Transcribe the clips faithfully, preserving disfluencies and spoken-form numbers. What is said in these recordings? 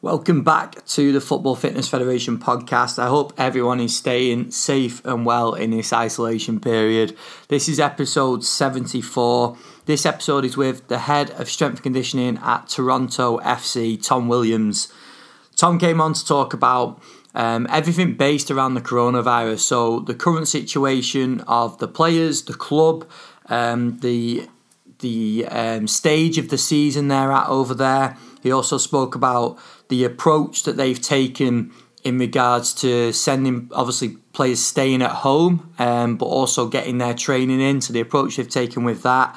Welcome back to the Football Fitness Federation podcast. I hope everyone is staying safe and well in this isolation period. This is episode seventy-four. This episode is with the head of strength and conditioning at Toronto F C, Tom Williams. Tom came on to talk about um, everything based around the coronavirus. So the current situation of the players, the club, um, the, the um, stage of the season they're at over there. He also spoke about the approach that they've taken in regards to sending, obviously, players staying at home, um, but also getting their training in, so the approach they've taken with that.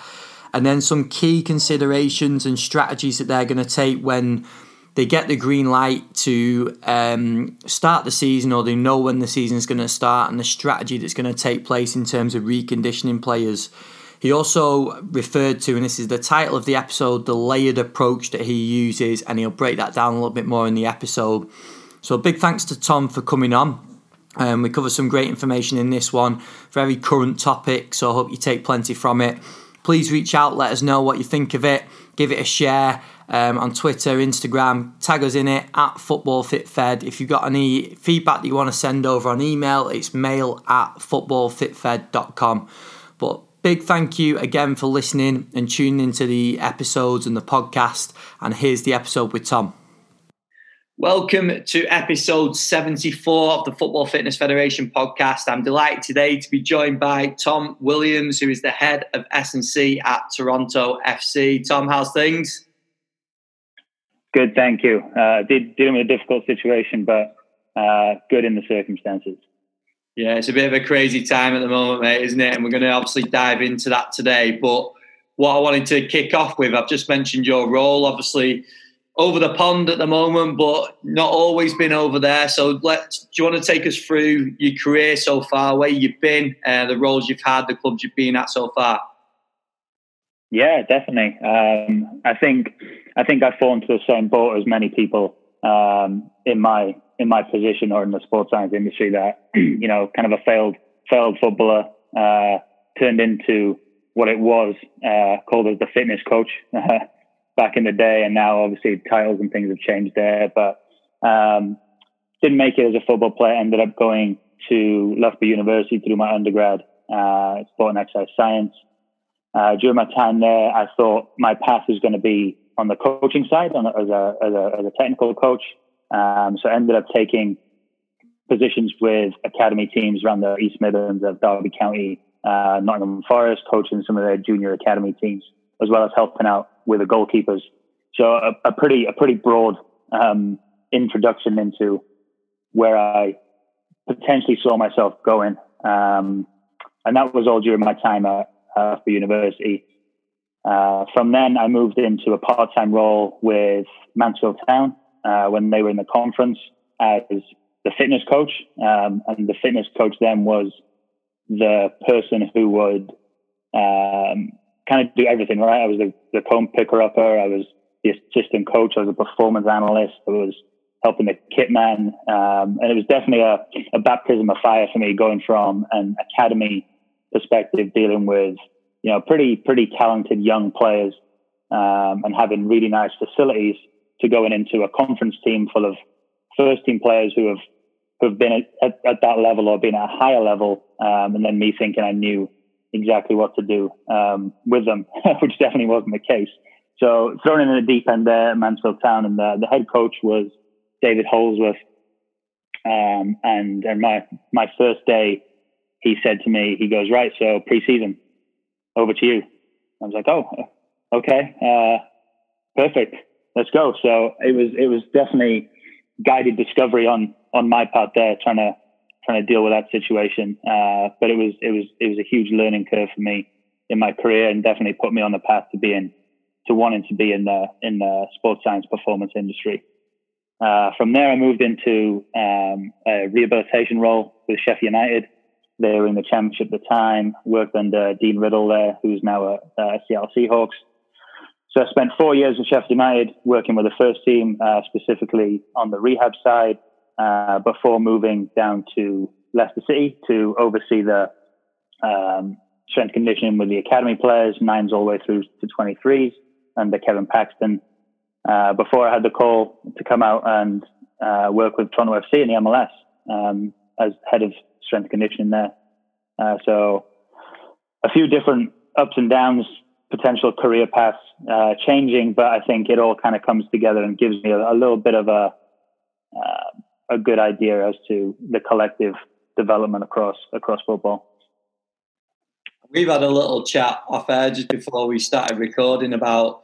And then some key considerations and strategies that they're going to take when they get the green light to um, start the season, or they know when the season's going to start, and the strategy that's going to take place in terms of reconditioning players. He also referred to, and this is the title of the episode, the layered approach that he uses, and he'll break that down a little bit more in the episode. So big thanks to Tom for coming on. Um, we cover some great information in this one, very current topic, so I hope you take plenty from it. Please reach out, let us know what you think of it, give it a share um, on Twitter, Instagram, tag us in it, at FootballFitFed. If you've got any feedback that you want to send over on email, it's mail at footballfitfed dot com. But big thank you again for listening and tuning into the episodes and the podcast. And here's the episode with Tom. Welcome to episode seventy-four of the Football Fitness Federation podcast. I'm delighted today to be joined by Tom Williams, who is the head of S and C at Toronto F C. Tom, how's things? Good, thank you. Uh, dealing with a difficult situation, but uh, good in the circumstances. Yeah, it's a bit of a crazy time at the moment, mate, isn't it? And we're going to obviously dive into that today. But what I wanted to kick off with, I've just mentioned your role, obviously, over the pond at the moment, but not always been over there. So let's, do you want to take us through your career so far, where you've been, uh, the roles you've had, the clubs you've been at so far? Yeah, definitely. Um, I think I think I fall into the same boat as many people um, in my in my position or in the sports science industry, that, you know, kind of a failed, failed footballer, uh, turned into what it was, uh, called as the fitness coach, uh, back in the day. And now obviously titles and things have changed there, but, um, didn't make it as a football player. Ended up going to Loughborough University to do my undergrad, uh, sport and exercise science. Uh, during my time there, I thought my path was going to be on the coaching side on, as a, as a, as a technical coach. Um, so I ended up taking positions with academy teams around the East Midlands of Derby County, uh, Nottingham Forest, coaching some of their junior academy teams, as well as helping out with the goalkeepers. So a, a pretty, a pretty broad, um, introduction into where I potentially saw myself going. Um, and that was all during my time at, uh, the university. Uh, from then I moved into a part-time role with Mansfield Town. Uh, when they were in the conference as the fitness coach. Um, and the fitness coach then was the person who would um, kind of do everything, right? I was the, the comb picker-upper. I was the assistant coach. I was a performance analyst. I was helping the kit man. Um, and it was definitely a, a baptism of fire for me, going from an academy perspective, dealing with, you know, pretty, pretty talented young players um, and having really nice facilities, to going into a conference team full of first-team players who have who have been at, at, at that level or been at a higher level, um, and then me thinking I knew exactly what to do um, with them, which definitely wasn't the case. So thrown in the deep end there at Mansfield Town, and the, the head coach was David Holdsworth. Um, and and my, my first day, he said to me, he goes, right, so pre-season, over to you. I was like, oh, okay, uh, perfect. Let's go. So it was, it was definitely guided discovery on, on my part there, trying to, trying to deal with that situation. Uh, but it was, it was, it was a huge learning curve for me in my career, and definitely put me on the path to being, to wanting to be in the, in the sports science performance industry. Uh, from there, I moved into, um, a rehabilitation role with Sheffield United. They were in the championship at the time, worked under Dean Riddle there, who's now a, a Seattle Seahawks. So I spent four years with Sheffield United working with the first team, uh, specifically on the rehab side, uh, before moving down to Leicester City to oversee the um, strength conditioning with the academy players, nines all the way through to twenty-threes, under Kevin Paxton. uh, before I had the call to come out and uh, work with Toronto F C in the M L S um, as head of strength and conditioning there. Uh, so a few different ups and downs, potential career paths uh, changing, but I think it all kind of comes together and gives me a, a little bit of a uh, a good idea as to the collective development across across football. We've had a little chat off air just before we started recording about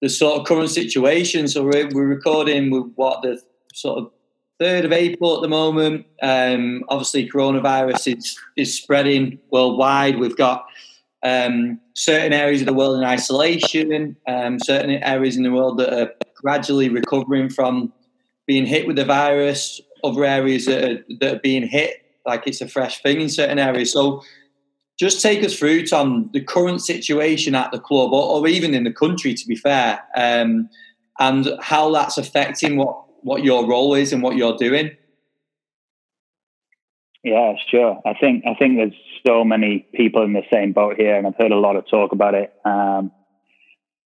the sort of current situation. So we're, we're recording with what, the sort of third of April at the moment. Um, obviously, coronavirus is, is spreading worldwide. We've got um, certain areas of the world in isolation, um, certain areas in the world that are gradually recovering from being hit with the virus, other areas that are, that are being hit like it's a fresh thing in certain areas. So just take us through, Tom, the current situation at the club, or, or even in the country, to be fair, um, and how that's affecting what, what your role is and what you're doing. Yeah, sure. I think I think there's so many people in the same boat here, and I've heard a lot of talk about it. Um,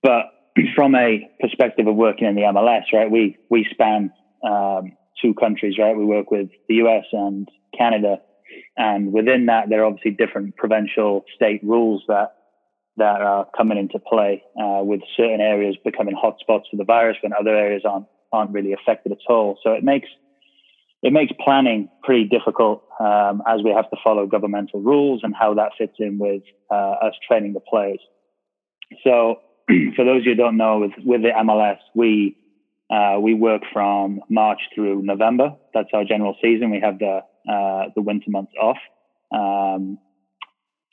but from a perspective of working in the M L S, right, we we span um, two countries, right? We work with the U S and Canada, and within that, there are obviously different provincial state rules that that are coming into play, uh, with certain areas becoming hotspots for the virus when other areas aren't aren't really affected at all. So it makes it makes planning pretty difficult, um, as we have to follow governmental rules and how that fits in with uh, us training the players. So for those who don't know, with, with the M L S, we uh, we work from March through November. That's our general season. We have the uh, the winter months off. Um,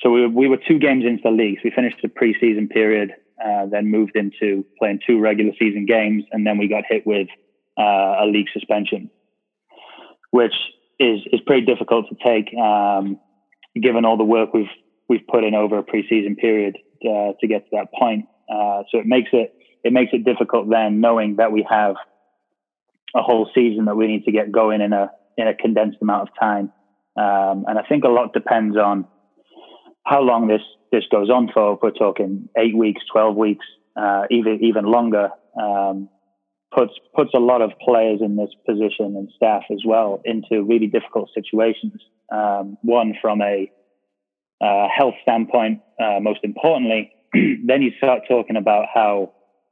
so we, we were two games into the league. So we finished the preseason period, uh, then moved into playing two regular season games, and then we got hit with uh, a league suspension, which is is pretty difficult to take, um, given all the work we've we've put in over a preseason period uh, to get to that point. Uh, so it makes it it makes it difficult then, knowing that we have a whole season that we need to get going in a in a condensed amount of time, um, and I think a lot depends on how long this this goes on for. If we're talking eight weeks, twelve weeks, uh, even even longer, um, puts puts a lot of players in this position and staff as well into really difficult situations. Um, one from a uh, health standpoint, uh, most importantly. Then you start talking about how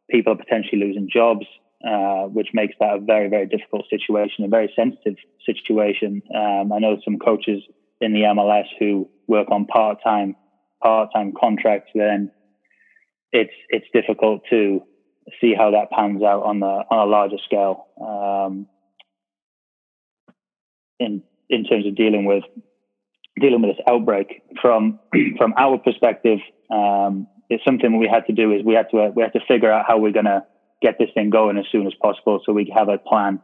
people are potentially losing jobs, uh, which makes that a very, very difficult situation, a very sensitive situation. Um, I know some coaches in the M L S who work on part-time, part-time contracts. Then it's it's difficult to see how that pans out on the on a larger scale. Um, in in terms of dealing with dealing with this outbreak, from from our perspective. Um, It's something we had to do is we had to uh, we had to figure out how we're going to get this thing going as soon as possible so we have a plan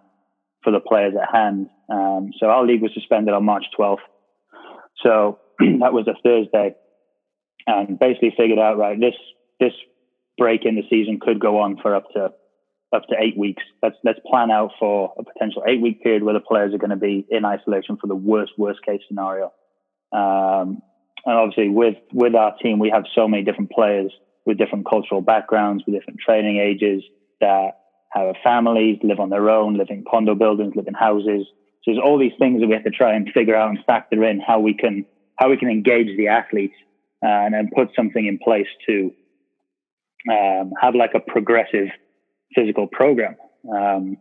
for the players at hand. Um, so our league was suspended on March twelfth. So that was a Thursday, and basically figured out, right, this this break in the season could go on for up to up to eight weeks. Let's let's plan out for a potential eight week period where the players are going to be in isolation for the worst worst case scenario. Um, And obviously with, with our team, we have so many different players with different cultural backgrounds, with different training ages, that have families, live on their own, live in condo buildings, live in houses. So there's all these things that we have to try and figure out and factor in how we can, how we can engage the athletes uh, and, and put something in place to um, have like a progressive physical program. Um,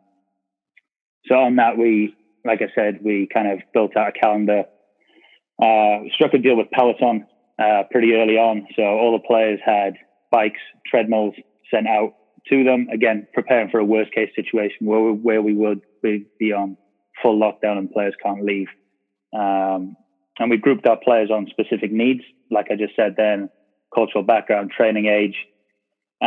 so on that, we, like I said, we kind of built out a calendar. Uh, struck a deal with Peloton uh, pretty early on, so all the players had bikes, treadmills sent out to them. Again, preparing for a worst case situation where we, where we would be on full lockdown and players can't leave. Um, and we grouped our players on specific needs, like I just said. Then cultural background, training age,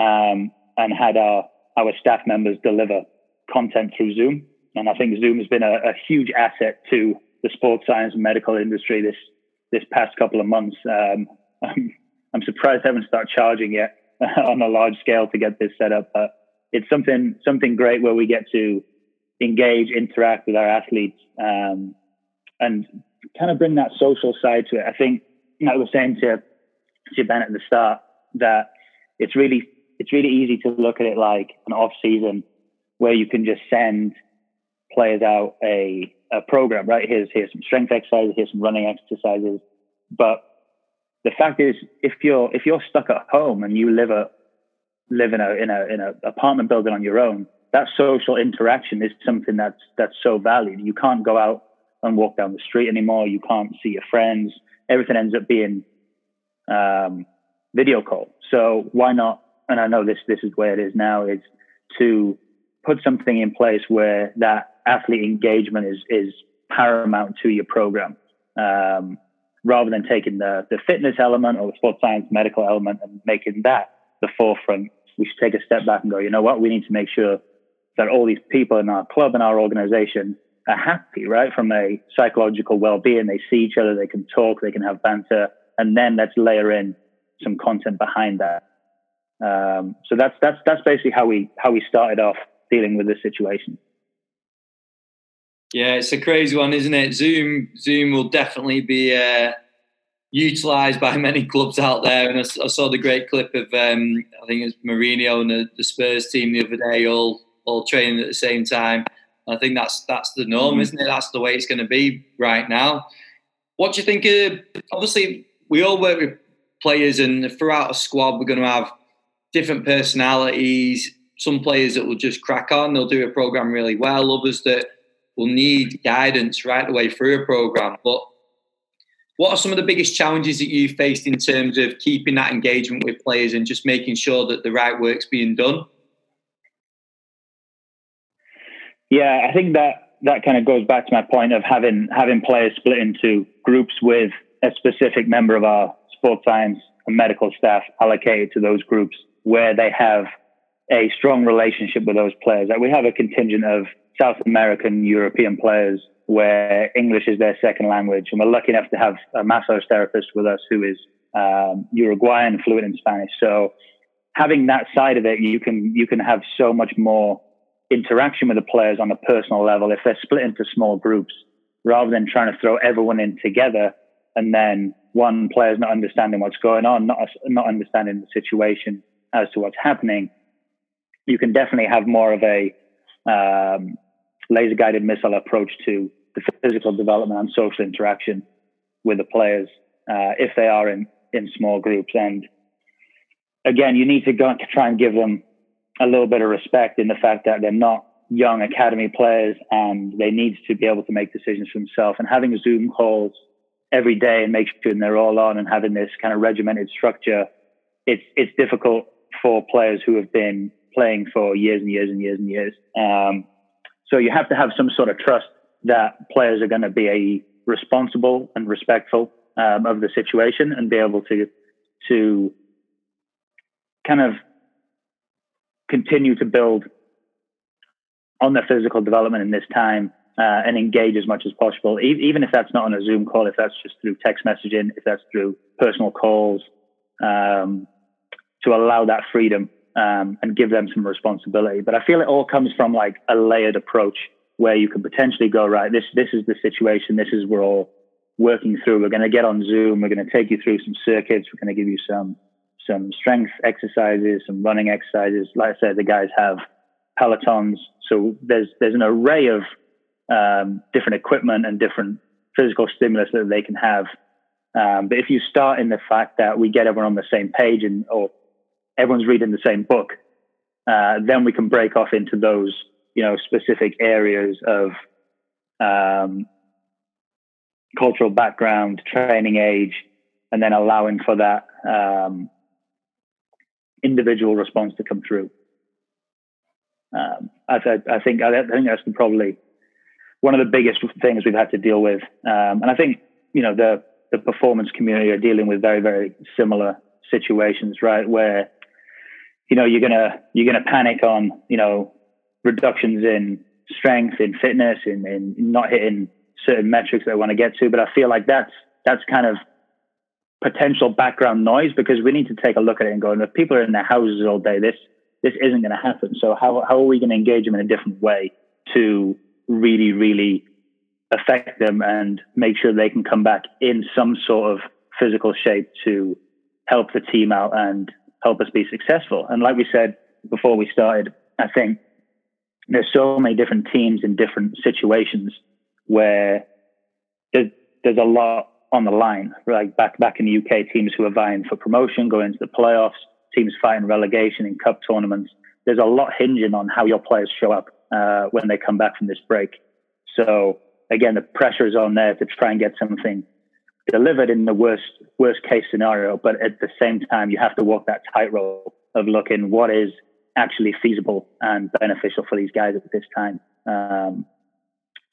um, and had our our staff members deliver content through Zoom. And I think Zoom has been a, a huge asset to the sports science and medical industry this this past couple of months. Um, I'm, I'm surprised I haven't started charging yet on a large scale to get this set up. But it's something something great where we get to engage, interact with our athletes, um, and kind of bring that social side to it. I think, you know, I was saying to to Ben at the start that it's really it's really easy to look at it like an off season where you can just send players out a, a program, right? Here's, here's some strength exercises, here's some running exercises. But the fact is, if you're, if you're stuck at home and you live a, live in a, in a, in a apartment building on your own, that social interaction is something that's, that's so valued. You can't go out and walk down the street anymore. You can't see your friends. Everything ends up being, um, video call. So why not? And I know this, this is where it is now, is to put something in place where that athlete engagement is, is paramount to your program. Um, rather than taking the, the fitness element or the sports science medical element and making that the forefront, we should take a step back and go, you know what, we need to make sure that all these people in our club and our organization are happy, right? From a psychological well-being, they see each other, they can talk, they can have banter, and then let's layer in some content behind that. Um, so that's, that's, that's basically how we, how we started off dealing with this situation. Yeah, it's a crazy one, isn't it? Zoom, Zoom will definitely be uh, utilised by many clubs out there. And I, I saw the great clip of, um, I think it was Mourinho and the, the Spurs team the other day, all all training at the same time. And I think that's that's the norm, isn't it? That's the way it's going to be right now. What do you think? Uh, obviously, we all work with players, and throughout a squad, we're going to have different personalities. Some players that will just crack on, they'll do a program really well. Others that will need guidance right the way through a program. But what are some of the biggest challenges that you faced in terms of keeping that engagement with players and just making sure that the right work's being done? Yeah, I think that that kind of goes back to my point of having having players split into groups with a specific member of our sports science and medical staff allocated to those groups where they have a strong relationship with those players. Like we have a contingent of South American, European players where English is their second language. And we're lucky enough to have a massage therapist with us who is um, Uruguayan, fluent in Spanish. So having that side of it, you can, you can have so much more interaction with the players on a personal level if they're split into small groups, rather than trying to throw everyone in together and then one player's not understanding what's going on, not, not understanding the situation as to what's happening. You can definitely have more of a um, laser-guided missile approach to the physical development and social interaction with the players uh, if they are in, in small groups. And again, you need to go and try and give them a little bit of respect in the fact that they're not young academy players and they need to be able to make decisions for themselves. And having Zoom calls every day and making sure they're all on and having this kind of regimented structure, it's it's difficult for players who have been playing for years and years and years and years. Um, so you have to have some sort of trust that players are going to be a responsible and respectful um, of the situation and be able to to kind of continue to build on their physical development in this time uh, and engage as much as possible, e- even if that's not on a Zoom call, if that's just through text messaging, if that's through personal calls, um, to allow that freedom Um, and give them some responsibility. But I feel it all comes from like a layered approach where you can potentially go, right, this this is the situation, this is we're all working through. We're going to get on Zoom, we're going to take you through some circuits, we're going to give you some some strength exercises, some running exercises. Like I said, the guys have Pelotons. So there's there's an array of um, different equipment and different physical stimulus that they can have. Um, but if you start in the fact that we get everyone on the same page and or everyone's reading the same book, uh, then we can break off into those, you know, specific areas of um, cultural background, training age, and then allowing for that um, individual response to come through. Um, I, I think I think that's probably one of the biggest things we've had to deal with, um, and I think you know the the performance community are dealing with very, very similar situations, right, where you know, you're going to, you're going to panic on, you know, reductions in strength, in fitness, in, in not hitting certain metrics that I want to get to. But I feel like that's, that's kind of potential background noise, because we need to take a look at it and go, if people are in their houses all day, this, this isn't going to happen. So how, how are we going to engage them in a different way to really, really affect them and make sure they can come back in some sort of physical shape to help the team out and help us be successful. And like we said before we started, I think there's so many different teams in different situations where there's, there's a lot on the line. Like back back in the U K, teams who are vying for promotion, going into the playoffs, teams fighting relegation in cup tournaments. There's a lot hinging on how your players show up uh, when they come back from this break. So again, the pressure is on there to try and get something delivered in the worst worst case scenario. But at the same time, you have to walk that tightrope of looking what is actually feasible and beneficial for these guys at this time, um,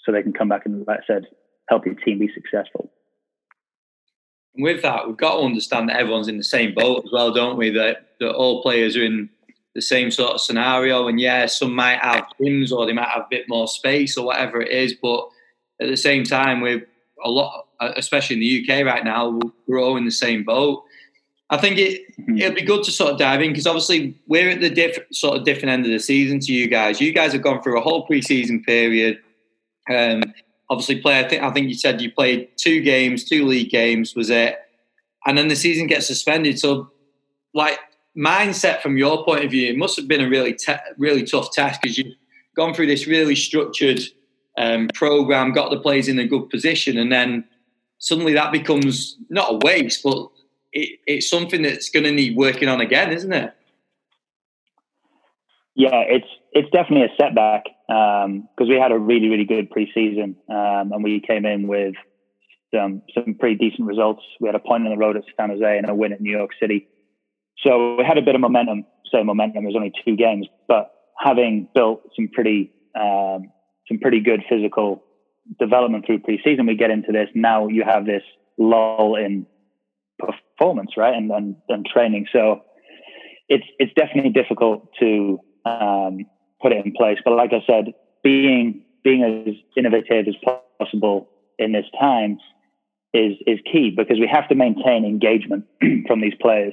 so they can come back and, like I said, help your team be successful. With that, we've got to understand that everyone's in the same boat as well, don't we? That, that all players are in the same sort of scenario. And yeah, some might have gyms or they might have a bit more space or whatever it is. But at the same time, we're a lot, especially in the U K right now, we're all in the same boat. I think it, mm-hmm. it'll be good to sort of dive in, because obviously we're at the diff, sort of different end of the season to you guys. You guys have gone through a whole pre-season period. Um, obviously, play. I think I think you said you played two games, two league games, was it? And then the season gets suspended. So, like, mindset from your point of view, it must have been a really, te- really tough task, because you've gone through this really structured um, program, got the players in a good position, and then suddenly that becomes not a waste, but It, it's something that's going to need working on again, isn't it? Yeah, it's it's definitely a setback, because um, we had a really, really good pre-season, um, and we came in with some, some pretty decent results. We had a point on the road at San Jose and a win at New York City. So we had a bit of momentum. So momentum was only two games, but having built some pretty um, some pretty good physical development through pre-season, we get into this. Now you have this lull in performance, right, and, and and training. So it's it's definitely difficult to um, put it in place. But like I said, being being as innovative as possible in this time is is key, because we have to maintain engagement from these players,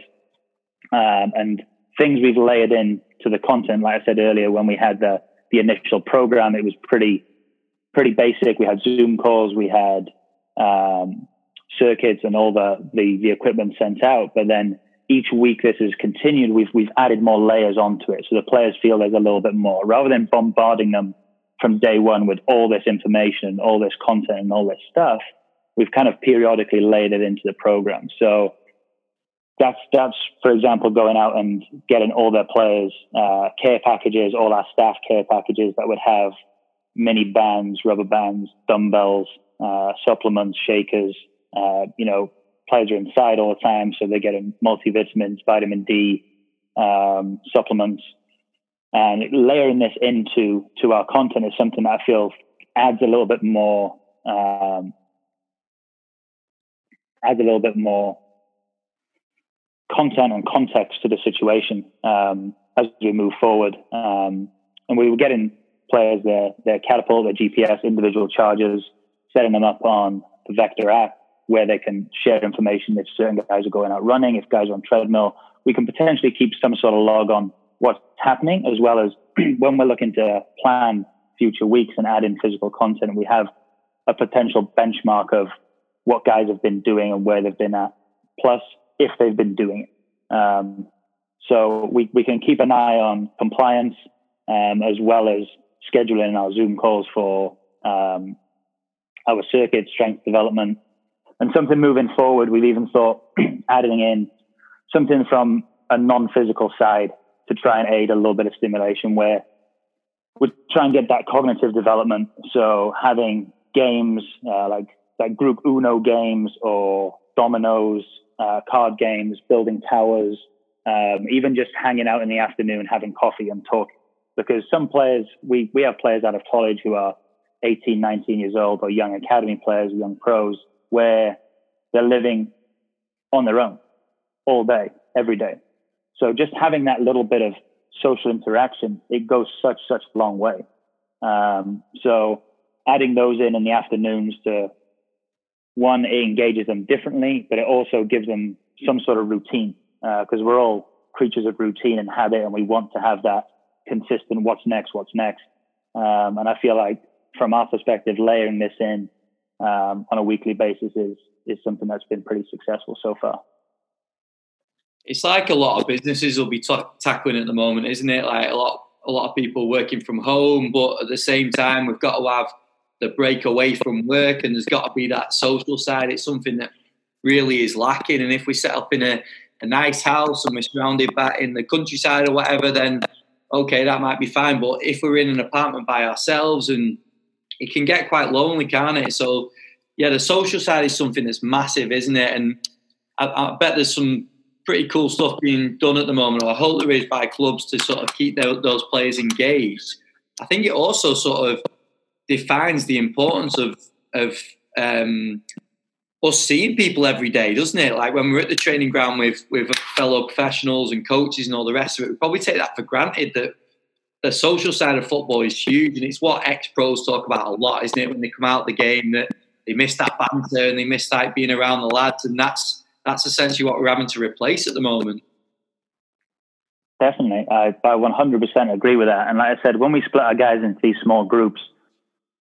um, and things we've layered in to the content. Like I said earlier, when we had the the initial program, it was pretty pretty basic. We had Zoom calls, we had um, circuits and all the, the, the equipment sent out. But then each week this is continued. We've, we've added more layers onto it. So the players feel there's a little bit more, rather than bombarding them from day one with all this information, all this content and all this stuff. We've kind of periodically laid it into the program. So that's, that's, for example, going out and getting all their players, uh, care packages, all our staff care packages that would have mini bands, rubber bands, dumbbells, uh, supplements, shakers. Uh, you know, players are inside all the time, so they're getting multivitamins, vitamin D, um, supplements. And layering this into to our content is something that I feel adds a little bit more, um, adds a little bit more content and context to the situation um, as we move forward. Um, and we were getting players their, their Catapult, their G P S, individual chargers, setting them up on the Vector app, where they can share information. If certain guys are going out running, if guys are on treadmill, we can potentially keep some sort of log on what's happening, as well as when we're looking to plan future weeks and add in physical content, we have a potential benchmark of what guys have been doing and where they've been at, plus if they've been doing it. Um, so we, we can keep an eye on compliance, um, as well as scheduling our Zoom calls for um, our circuit strength development. And something moving forward, we've even thought adding in something from a non-physical side to try and aid a little bit of stimulation, where we try and get that cognitive development. So having games uh, like like group Uno games or dominoes, uh, card games, building towers, um, even just hanging out in the afternoon, having coffee and talking. Because some players, we, we have players out of college who are eighteen, nineteen years old, or young academy players, young pros, where they're living on their own all day, every day. So just having that little bit of social interaction, it goes such, such a long way. Um, so adding those in in the afternoons to, one, it engages them differently, but it also gives them some sort of routine, because uh, we're all creatures of routine and habit, and we want to have that consistent what's next, what's next. Um, and I feel like from our perspective, layering this in Um, on a weekly basis is is something that's been pretty successful so far. it's like a lot of businesses will be t- tackling at the moment, isn't it? Like a lot, a lot of people working from home, but at the same time, we've got to have the break away from work, and there's got to be that social side. It's something that really is lacking. And if we set up in a, a nice house and we're surrounded by in the countryside or whatever, then okay, that might be fine. But if we're in an apartment by ourselves, and it can get quite lonely, can't it? So yeah, the social side is something that's massive, isn't it? And I, I bet there's some pretty cool stuff being done at the moment, or I hope there is, by clubs to sort of keep their, those players engaged. I think it also sort of defines the importance of of um, us seeing people every day, doesn't it? Like when we're at the training ground with with fellow professionals and coaches and all the rest of it, we probably take that for granted, that the social side of football is huge. And it's what ex-pros talk about a lot, isn't it? When they come out of the game, that they miss that banter and they miss like being around the lads, and that's that's essentially what we're having to replace at the moment. Definitely, I, I one hundred percent agree with that. And like I said, when we split our guys into these small groups,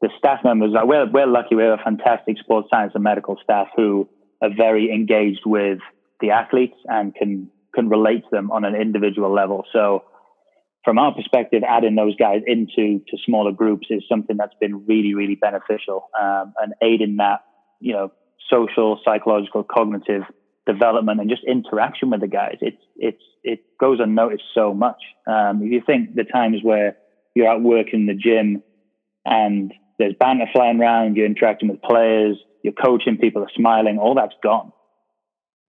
the staff members, like we're, we're lucky we have a fantastic sports science and medical staff who are very engaged with the athletes and can, can relate to them on an individual level. So from our perspective, adding those guys into to smaller groups is something that's been really, really beneficial, um, and aiding that, you know, social, psychological, cognitive development and just interaction with the guys. It's, it's, it goes unnoticed so much. Um, if you think the times where you're out working in the gym and there's banter flying around, you're interacting with players, you're coaching, people are smiling, all that's gone,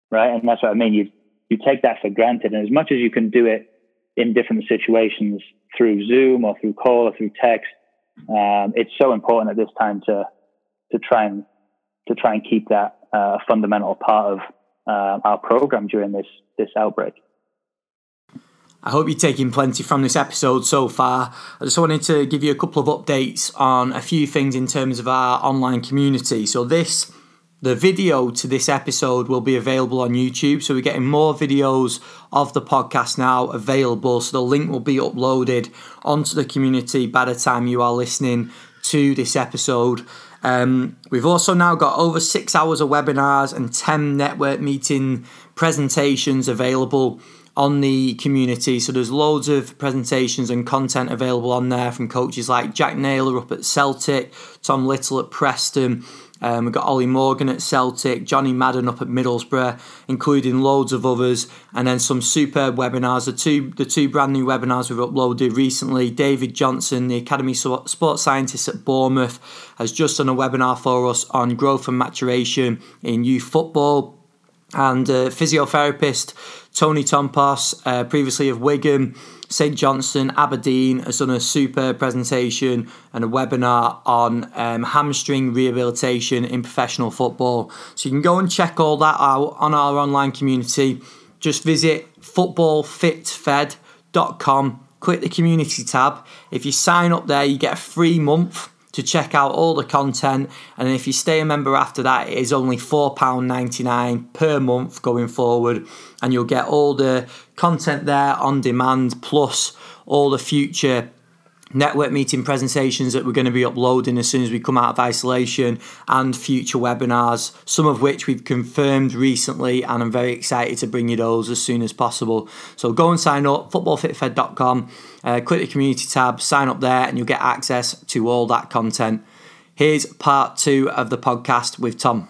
right? And that's what I mean. You you take that for granted. And as much as you can do it in different situations through Zoom or through call or through text, um, it's so important at this time to to try and to try and keep that a uh, fundamental part of uh, our program during this this outbreak. I hope you're taking plenty from this episode so far. I just wanted to give you a couple of updates on a few things in terms of our online community. So this, the video to this episode will be available on YouTube. So we're getting more videos of the podcast now available. So the link will be uploaded onto the community by the time you are listening to this episode. Um, we've also now got over six hours of webinars and ten network meeting presentations available on the community. So there's loads of presentations and content available on there from coaches like Jack Naylor up at Celtic, Tom Little at Preston, um, we've got Ollie Morgan at Celtic, Johnny Madden up at Middlesbrough, including loads of others, and then some superb webinars. The two the two brand new webinars we've uploaded recently, David Johnson, the Academy Sports Scientist at Bournemouth, has just done a webinar for us on growth and maturation in youth football. And uh, physiotherapist Tony Tompos, uh, previously of Wigan, Saint Johnston, Aberdeen, has done a super presentation and a webinar on um, hamstring rehabilitation in professional football. So you can go and check all that out on our online community. Just visit football fit fed dot com, click the community tab. If you sign up there, you get a free month to check out all the content, and if you stay a member after that, it is only four pounds ninety-nine per month going forward, and you'll get all the content there on demand, plus all the future network meeting presentations that we're going to be uploading as soon as we come out of isolation, and future webinars, some of which we've confirmed recently, and I'm very excited to bring you those as soon as possible. So go and sign up, football fit fed dot com, uh, click the community tab, sign up there, and you'll get access to all that content. Here's part two of the podcast with Tom.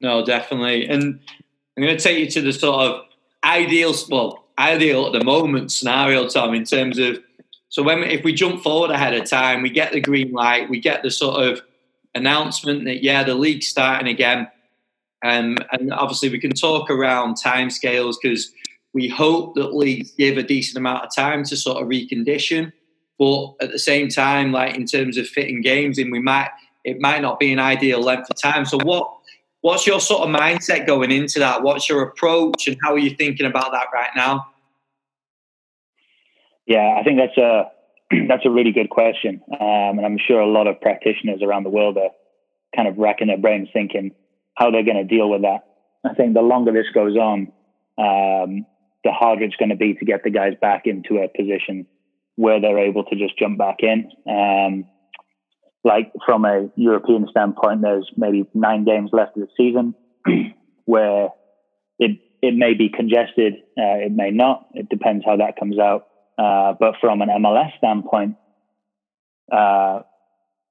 No, definitely. And I'm going to take you to the sort of ideal spot. Ideal at the moment scenario, Tom, in terms of, so when if we jump forward ahead of time, we get the green light, we get the sort of announcement that yeah, the league's starting again, um, and obviously we can talk around timescales because we hope that leagues give a decent amount of time to sort of recondition, but at the same time, like in terms of fitting games in, we might it might not be an ideal length of time. So what? What's your sort of mindset going into that? What's your approach and how are you thinking about that right now? Yeah, I think that's a that's a really good question. Um, and I'm sure a lot of practitioners around the world are kind of racking their brains thinking how they're going to deal with that. I think the longer this goes on, um, the harder it's going to be to get the guys back into a position where they're able to just jump back in. Um Like from a European standpoint, there's maybe nine games left of the season where it it may be congested, uh, it may not. It depends how that comes out. Uh, but from an M L S standpoint, uh,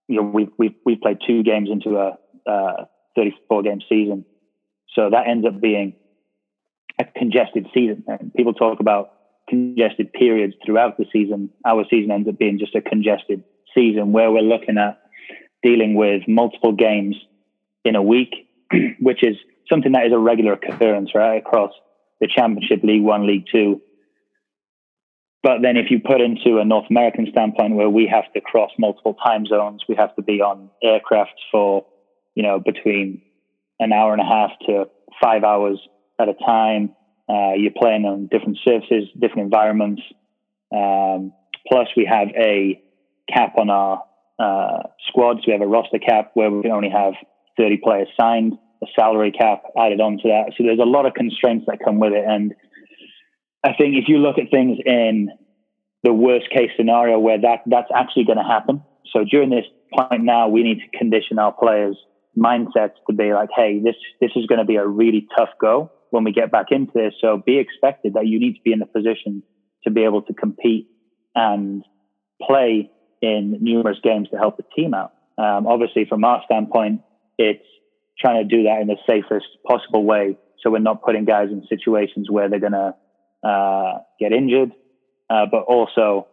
you know, we've we've we've played two games into a uh, thirty-four game season, so that ends up being a congested season. And people talk about congested periods throughout the season. Our season ends up being just a congested season where we're looking at dealing with multiple games in a week, which is something that is a regular occurrence, right, across the Championship, League One, League Two. But then if you put into a North American standpoint where we have to cross multiple time zones, we have to be on aircraft for, you know, between an hour and a half to five hours at a time. Uh, you're playing on different surfaces, different environments. Um, plus we have a cap on our uh, squads. We have a roster cap where we can only have thirty players signed, a salary cap added onto that. So there's a lot of constraints that come with it. And I think if you look at things in the worst case scenario where that, that's actually going to happen. So during this point now, we need to condition our players' mindsets to be like, hey, this, this is going to be a really tough go when we get back into this. So be expected that you need to be in a position to be able to compete and play in numerous games to help the team out. Um, obviously from our standpoint, it's trying to do that in the safest possible way. So we're not putting guys in situations where they're going to, Uh, get injured, uh, but also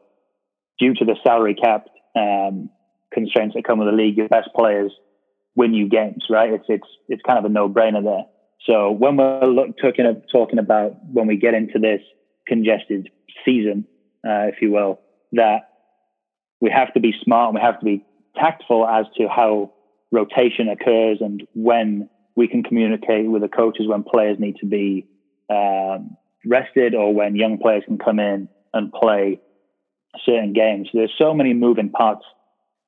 due to the salary cap um, constraints that come with the league, your best players win you games, right? It's it's it's kind of a no-brainer there. So when we're look, talking of, talking about when we get into this congested season, uh, if you will, that we have to be smart and we have to be tactful as to how rotation occurs and when we can communicate with the coaches when players need to be Um, rested or when young players can come in and play certain games. There's so many moving parts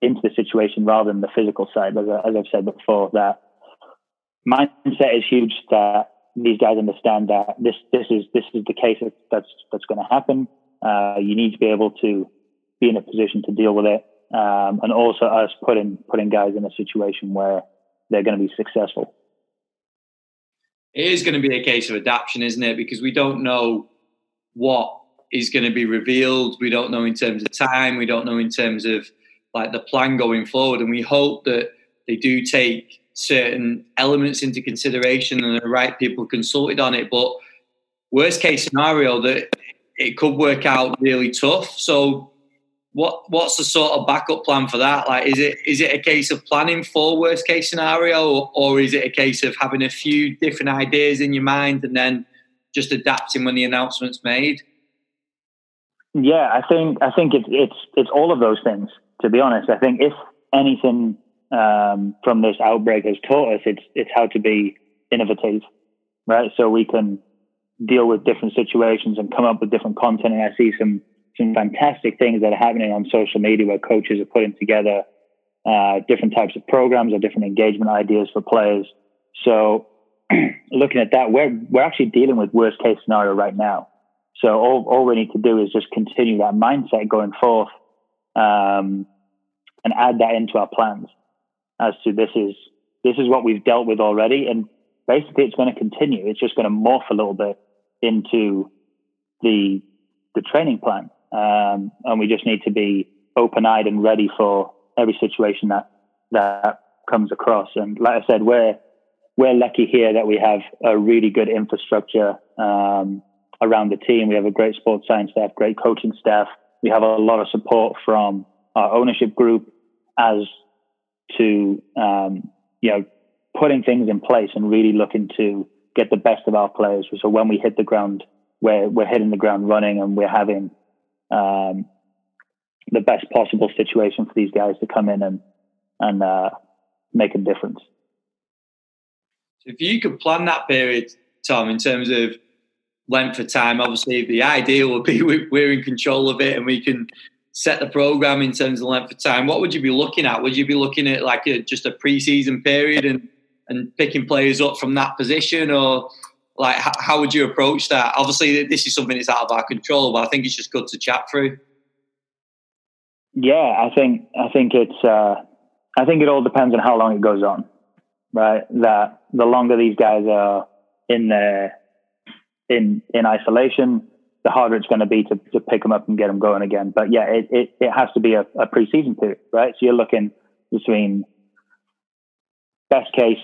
into the situation rather than the physical side. As, I, as I've said before, that mindset is huge, that these guys understand that this, this is, this is the case that's, that's going to happen. Uh, you need to be able to be in a position to deal with it. Um, and also us putting, putting guys in a situation where they're going to be successful. It is going to be a case of adaptation, isn't it? Because we don't know what is going to be revealed. We don't know in terms of time. We don't know in terms of like the plan going forward. And we hope that they do take certain elements into consideration and the right people consulted on it. But worst case scenario, that it could work out really tough. So what what's the sort of backup plan for that? Like, is it is it a case of planning for worst case scenario, or, or is it a case of having a few different ideas in your mind and then just adapting when the announcement's made? Yeah, I think I think it's it's it's all of those things. To be honest, I think if anything um, from this outbreak has taught us, it's it's how to be innovative, right? So we can deal with different situations and come up with different content. And I see some. some fantastic things that are happening on social media where coaches are putting together uh, different types of programs or different engagement ideas for players. So looking at that, we're, we're actually dealing with worst case scenario right now. So all, all we need to do is just continue that mindset going forth um, and add that into our plans as to this is, this is what we've dealt with already. And basically it's going to continue. It's just going to morph a little bit into the, the training plan. Um, and we just need to be open-eyed and ready for every situation that that comes across. And like I said, we're we're lucky here that we have a really good infrastructure um, around the team. We have a great sports science staff, great coaching staff. We have a lot of support from our ownership group as to um, you know, putting things in place and really looking to get the best of our players. So when we hit the ground, we're we're hitting the ground running and we're having Um, the best possible situation for these guys to come in and and uh, make a difference. If you could plan that period, Tom, in terms of length of time, obviously the ideal would be we're in control of it and we can set the program in terms of length of time. What would you be looking at? Would you be looking at like a, just a pre-season period and and picking players up from that position, or? Like, how would you approach that? Obviously, this is something that's out of our control, but I think it's just good to chat through. Yeah, I think I think it's uh, I think it all depends on how long it goes on, right? That the longer these guys are in their in, in isolation, the harder it's going to be to, to pick them up and get them going again. But yeah, it, it, it has to be a, a pre-season period, right? So you're looking between best case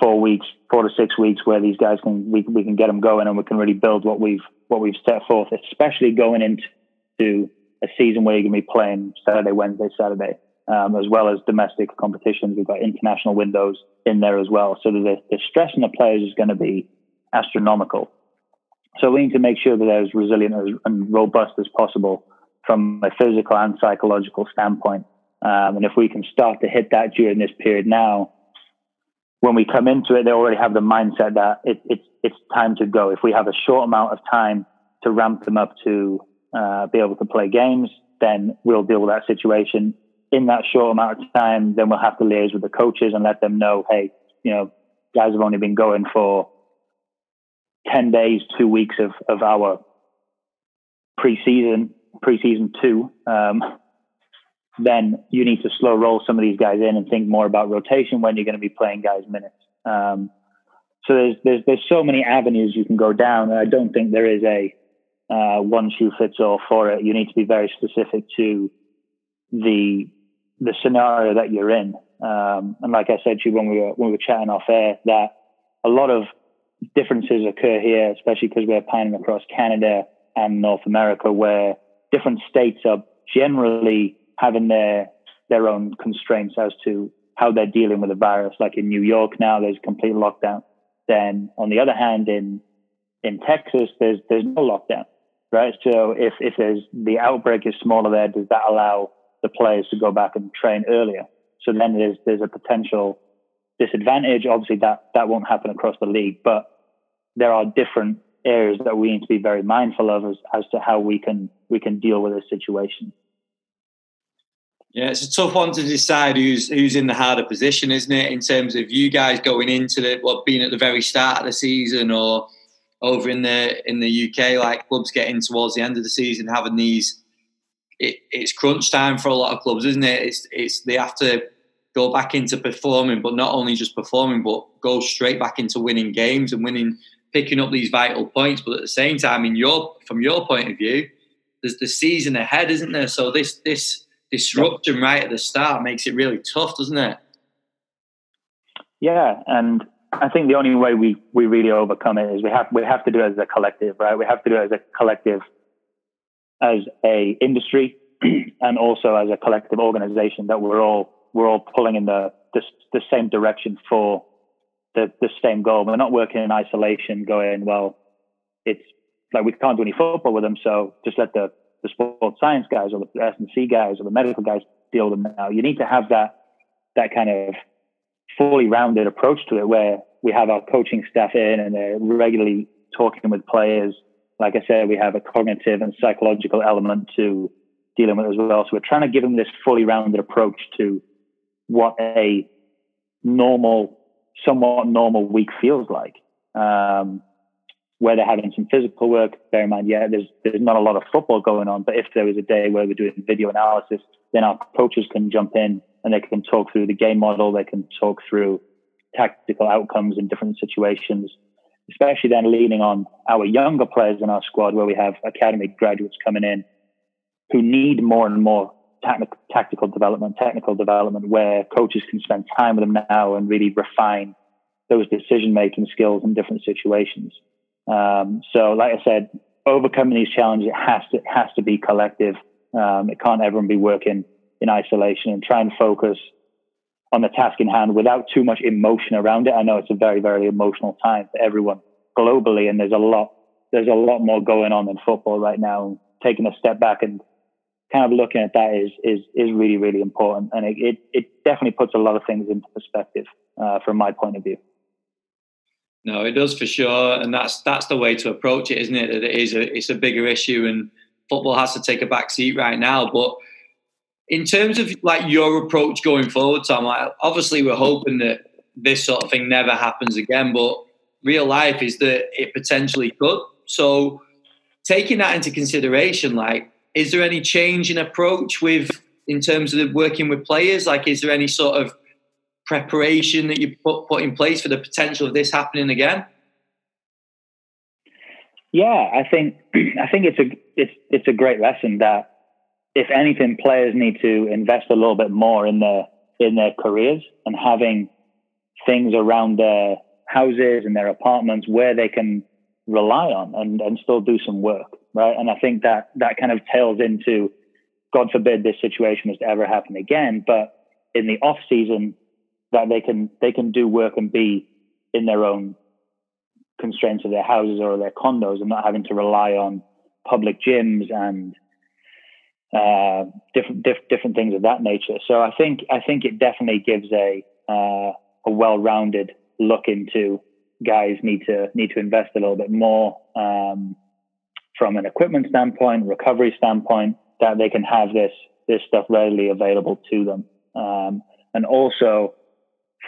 four weeks, four to six weeks, where these guys can we we can get them going and we can really build what we've what we've set forth, especially going into a season where you're going to be playing Saturday, Wednesday, Saturday, um, as well as domestic competitions. We've got international windows in there as well, so the the stress on the players is going to be astronomical. So we need to make sure that they're as resilient and robust as possible from a physical and psychological standpoint. Um, and if we can start to hit that during this period now, when we come into it, they already have the mindset that it, it, it's time to go. If we have a short amount of time to ramp them up to uh, be able to play games, then we'll deal with that situation. In that short amount of time, then we'll have to liaise with the coaches and let them know, hey, you know, guys have only been going for ten days, two weeks of, of our pre-season, pre-season two, um, then you need to slow roll some of these guys in and think more about rotation when you're going to be playing guys minutes. Um, so there's, there's, there's so many avenues you can go down. And I don't think there is a uh, one shoe fits all for it. You need to be very specific to the, the scenario that you're in. Um, and like I said to you, when we were, when we were chatting off air, that a lot of differences occur here, especially because we're panning across Canada and North America, where different states are generally having their their own constraints as to how they're dealing with the virus. Like in New York now, there's a complete lockdown. Then on the other hand, in in Texas, there's there's no lockdown, right? So if if there's the outbreak is smaller there, does that allow the players to go back and train earlier? So then there's there's a potential disadvantage. Obviously, that that won't happen across the league, but there are different areas that we need to be very mindful of as, as to how we can we can deal with this situation. Yeah, it's a tough one to decide who's who's in the harder position, isn't it? In terms of you guys going into the what being at the very start of the season, or over in the in the U K, like clubs getting towards the end of the season, having these it, it's crunch time for a lot of clubs, isn't it? It's it's they have to go back into performing, but not only just performing, but go straight back into winning games and winning, picking up these vital points. But at the same time, in your from your point of view, there's the season ahead, isn't there? So this this. disruption right at the start makes it really tough, doesn't it? Yeah, and I think the only way we, we really overcome it is we have we have to do it as a collective, right? We have to do it as a collective, as a industry, and also as a collective organization, that we're all we're all pulling in the the, the same direction for the, the same goal. We're not working in isolation, going, well, it's like we can't do any football with them, so just let the the sports science guys or the S and C guys or the medical guys deal with them now. You need to have that that kind of fully rounded approach to it, where we have our coaching staff in and they're regularly talking with players. Like I said, we have a cognitive and psychological element to dealing with as well. So we're trying to give them this fully rounded approach to what a normal, somewhat normal week feels like. Um, where they're having some physical work, bear in mind, yeah, there's there's not a lot of football going on, but if there was a day where we're doing video analysis, then our coaches can jump in and they can talk through the game model, they can talk through tactical outcomes in different situations, especially then leaning on our younger players in our squad, where we have academy graduates coming in who need more and more tactical tactical development, technical development, where coaches can spend time with them now and really refine those decision-making skills in different situations. Um, so like I said, overcoming these challenges, it has to, it has to be collective. Um, it can't everyone be working in isolation, and try and focus on the task in hand without too much emotion around it. I know it's a very, very emotional time for everyone globally. And there's a lot, there's a lot more going on in football right now. Taking a step back and kind of looking at that is, is, is really, really important. And it, it, it definitely puts a lot of things into perspective, uh, from my point of view. No, it does for sure, and that's that's the way to approach it, isn't it? That it is a, it's a bigger issue, and football has to take a back seat right now. But in terms of like your approach going forward, Tom, like obviously we're hoping that this sort of thing never happens again, but real life is that it potentially could. So taking that into consideration, like, is there any change in approach with in terms of the working with players? Like, is there any sort of preparation that you put, put in place for the potential of this happening again? Yeah, I think I think it's a it's it's a great lesson that if anything, players need to invest a little bit more in their in their careers and having things around their houses and their apartments where they can rely on and, and still do some work, right? And I think that that kind of tails into, God forbid this situation was to ever happen again, but in the off season that they can they can do work and be in their own constraints of their houses or their condos and not having to rely on public gyms and uh, different diff, different things of that nature. So I think I think it definitely gives a uh, a well-rounded look into guys need to need to invest a little bit more um, from an equipment standpoint, recovery standpoint, that they can have this this stuff readily available to them, um, and also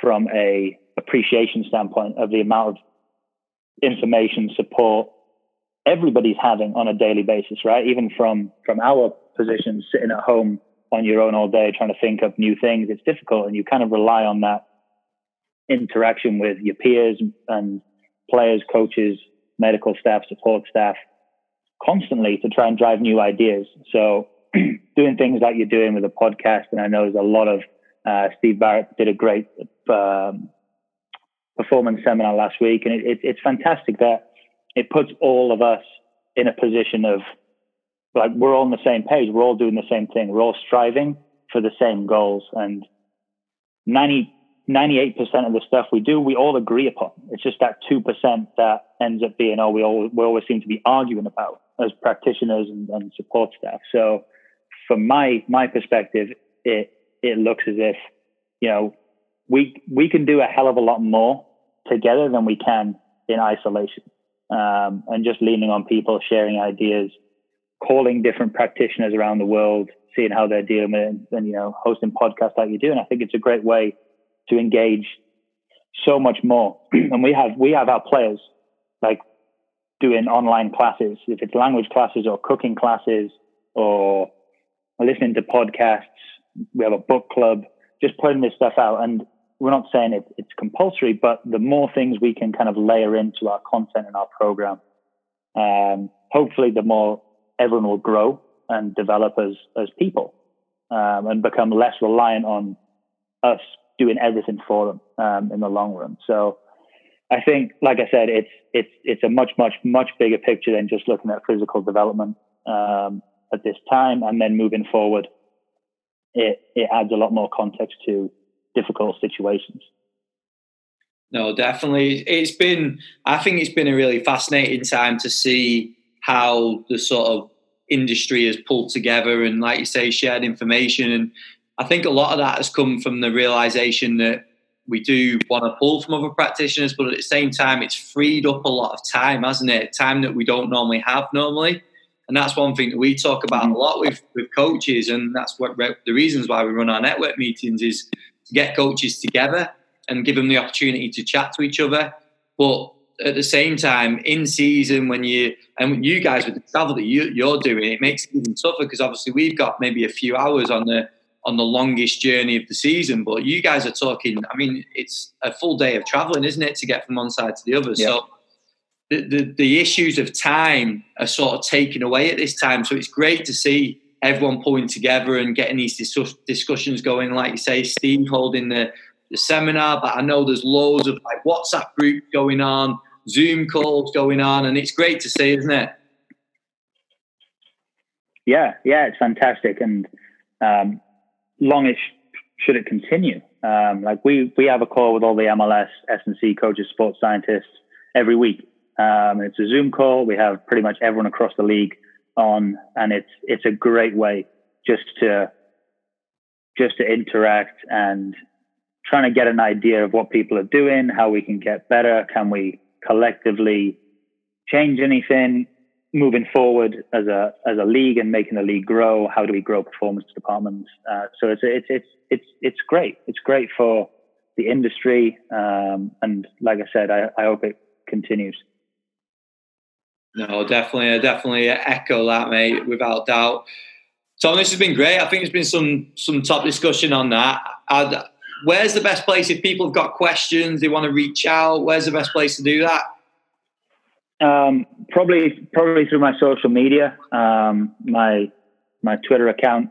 from a appreciation standpoint of the amount of information support everybody's having on a daily basis, right? Even from from our positions, sitting at home on your own all day trying to think up new things, it's difficult, and you kind of rely on that interaction with your peers and players, coaches, medical staff, support staff constantly to try and drive new ideas. So doing things like you're doing with a podcast, and I know there's a lot of uh, Steve Barrett did a great um, performance seminar last week, and it, it, it's fantastic that it puts all of us in a position of like we're all on the same page, we're all doing the same thing, we're all striving for the same goals, and ninety ninety-eight percent of the stuff we do, we all agree upon. It's just that two percent that ends up being, oh, we, all, we always seem to be arguing about as practitioners and, and support staff. So from my my perspective, it it looks as if, you know, we we can do a hell of a lot more together than we can in isolation. Um, and just leaning on people, sharing ideas, calling different practitioners around the world, seeing how they're dealing with it, and, and, you know, hosting podcasts like you do. And I think it's a great way to engage so much more. And we have we have our players like doing online classes, if it's language classes or cooking classes or listening to podcasts. We have a book club, just putting this stuff out. And we're not saying it, it's compulsory, but the more things we can kind of layer into our content and our program, um, hopefully the more everyone will grow and develop as, as people um, and become less reliant on us doing everything for them um, in the long run. So I think, like I said, it's it's it's a much, much, much bigger picture than just looking at physical development um, at this time. And then moving forward, it, it adds a lot more context to difficult situations. No, definitely. It's been, I think it's been a really fascinating time to see how the sort of industry has pulled together and, like you say, shared information. And I think a lot of that has come from the realisation that we do want to pull from other practitioners, but at the same time, it's freed up a lot of time, hasn't it? Time that we don't normally have normally. And that's one thing that we talk about a lot with, with coaches, and that's what re- the reasons why we run our network meetings is to get coaches together and give them the opportunity to chat to each other. But at the same time, in season, when you and when you guys with the travel that you, you're doing, it makes it even tougher because obviously we've got maybe a few hours on the on the longest journey of the season, but you guys are talking, I mean, it's a full day of traveling, isn't it, to get from one side to the other? Yeah. So the, the the issues of time are sort of taken away at this time. So it's great to see everyone pulling together and getting these dis- discussions going. Like you say, Steve holding the, the seminar, but I know there's loads of like WhatsApp groups going on, Zoom calls going on, and it's great to see, isn't it? Yeah, yeah, it's fantastic. And um, long as should it continue? Um, like we, we have a call with all the M L S, S and C coaches, sports scientists every week. Um, it's a Zoom call. We have pretty much everyone across the league on, and it's, it's a great way just to, just to interact and trying to get an idea of what people are doing, how we can get better. Can we collectively change anything moving forward as a, as a league and making the league grow? How do we grow performance departments? Uh, so it's, it's, it's, it's, it's great. It's great for the industry. Um, and like I said, I, I hope it continues. No, definitely. I definitely echo that, mate, without doubt. Tom, this has been great. I think there's been some some top discussion on that. I'd, where's the best place if people have got questions, they want to reach out? Where's the best place to do that? Um, probably, probably through my social media, um, my my Twitter account.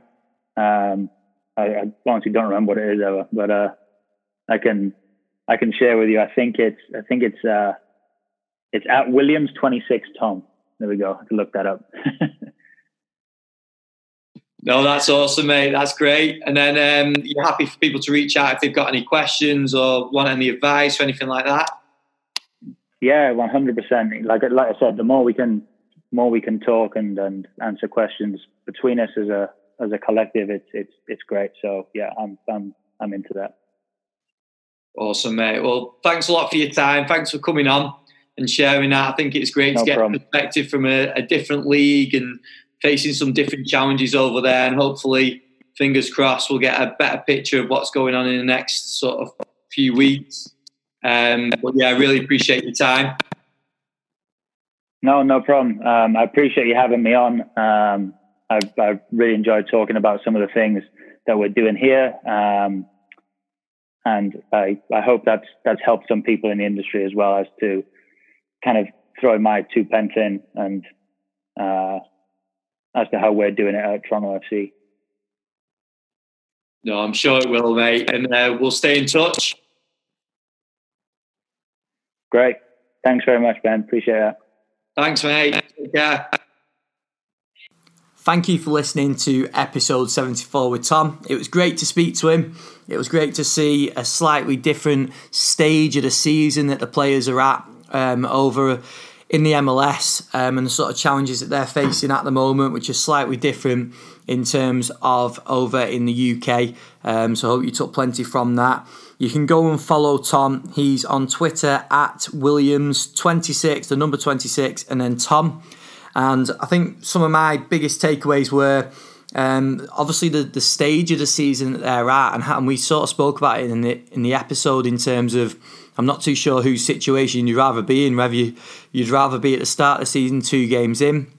Um, I, I honestly don't remember what it is ever, but uh, I can I can share with you. I think it's I think it's uh, it's at Williams twenty-six Tom. There we go. I can look that up. No, that's awesome, mate. That's great. And then um, you're happy for people to reach out if they've got any questions or want any advice or anything like that. Yeah, one hundred percent. Like like I said, the more we can, more we can talk and, and answer questions between us as a as a collective. It's it's it's great. So yeah, I'm I'm I'm into that. Awesome, mate. Well, thanks a lot for your time. Thanks for coming on and sharing that. I think it's great no to get problem. perspective from a, a different league and facing some different challenges over there, and hopefully, fingers crossed, we'll get a better picture of what's going on in the next sort of few weeks. Um, but yeah, I really appreciate your time. No, no problem. Um, I appreciate you having me on. Um, I, I really enjoyed talking about some of the things that we're doing here. Um, and I, I hope that's, that's helped some people in the industry as well, as to kind of throw my two pence in and, uh, as to how we're doing it at Toronto F C. No, I'm sure it will, mate. And uh, we'll stay in touch. Great. Thanks very much, Ben. Appreciate that. Thanks, mate. Yeah. Thank you for listening to episode seventy-four with Tom. It was great to speak to him. It was great to see a slightly different stage of the season that the players are at um, over in the M L S, um, and the sort of challenges that they're facing at the moment, which are slightly different in terms of over in the U K. Um, so I hope you took plenty from that. You can go and follow Tom. He's on Twitter at Williams twenty-six, the number twenty-six, and then Tom. And I think some of my biggest takeaways were um, obviously the, the stage of the season that they're at, and, how, and we sort of spoke about it in the, in the episode in terms of I'm not too sure whose situation you'd rather be in, whether you, you'd rather be at the start of the season two games in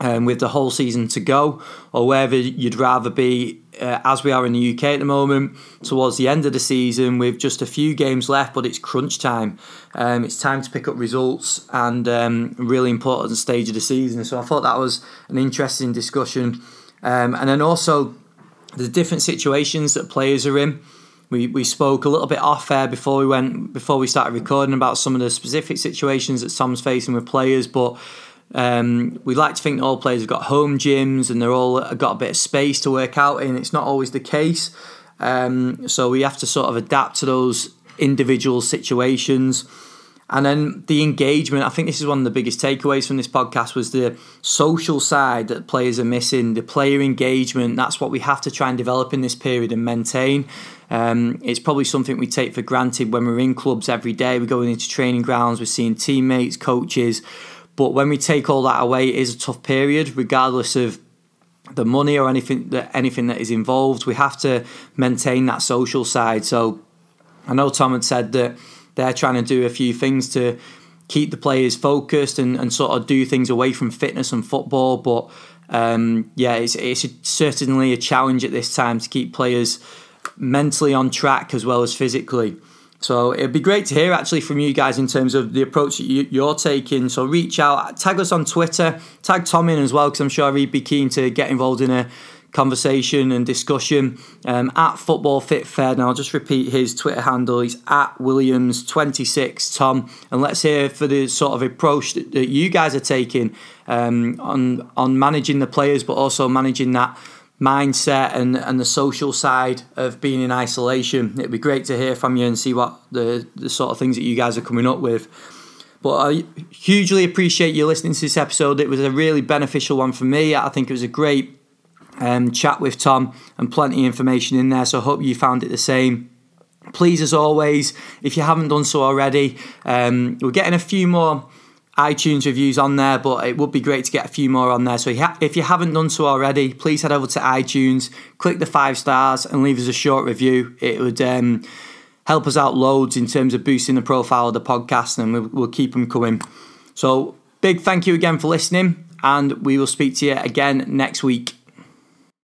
um, with the whole season to go, or whether you'd rather be, uh, as we are in the U K at the moment, towards the end of the season with just a few games left, but it's crunch time. Um, it's time to pick up results, and um, really important stage of the season. So I thought that was an interesting discussion. Um, and then also the different situations that players are in. We we spoke a little bit off air before we went before we started recording about some of the specific situations that Tom's facing with players, but um, we like to think that all players have got home gyms and they're all got a bit of space to work out in. It's not always the case, um, so we have to sort of adapt to those individual situations. And then the engagement, I think this is one of the biggest takeaways from this podcast, was the social side that players are missing, the player engagement. That's what we have to try and develop in this period and maintain. Um, it's probably something we take for granted when we're in clubs every day. We're going into training grounds, we're seeing teammates, coaches. But when we take all that away, it is a tough period, regardless of the money or anything that, anything that is involved. We have to maintain that social side. So I know Tom had said that they're trying to do a few things to keep the players focused and, and sort of do things away from fitness and football. But um, yeah, it's, it's a, certainly a challenge at this time to keep players mentally on track as well as physically. So it'd be great to hear actually from you guys in terms of the approach that you, you're taking. So reach out, tag us on Twitter, tag Tom in as well, because I'm sure he'd be keen to get involved in a conversation and discussion. um, at Football Fit Fed, and I'll just repeat his Twitter handle. He's at Williams twenty-six Tom, and let's hear for the sort of approach that, that you guys are taking um, on on managing the players, but also managing that mindset and, and the social side of being in isolation. It'd be great to hear from you and see what the, the sort of things that you guys are coming up with. But I hugely appreciate you listening to this episode. It was a really beneficial one for me. I think it was a great Um, chat with Tom, and plenty of information in there, so I hope you found it the same. Please, as always, if you haven't done so already, um, we're getting a few more iTunes reviews on there, but it would be great to get a few more on there. So if you haven't done so already, please head over to iTunes, click the five stars and leave us a short review. It would um, help us out loads in terms of boosting the profile of the podcast, and we'll, we'll keep them coming. So big thank you again for listening, and we will speak to you again next week.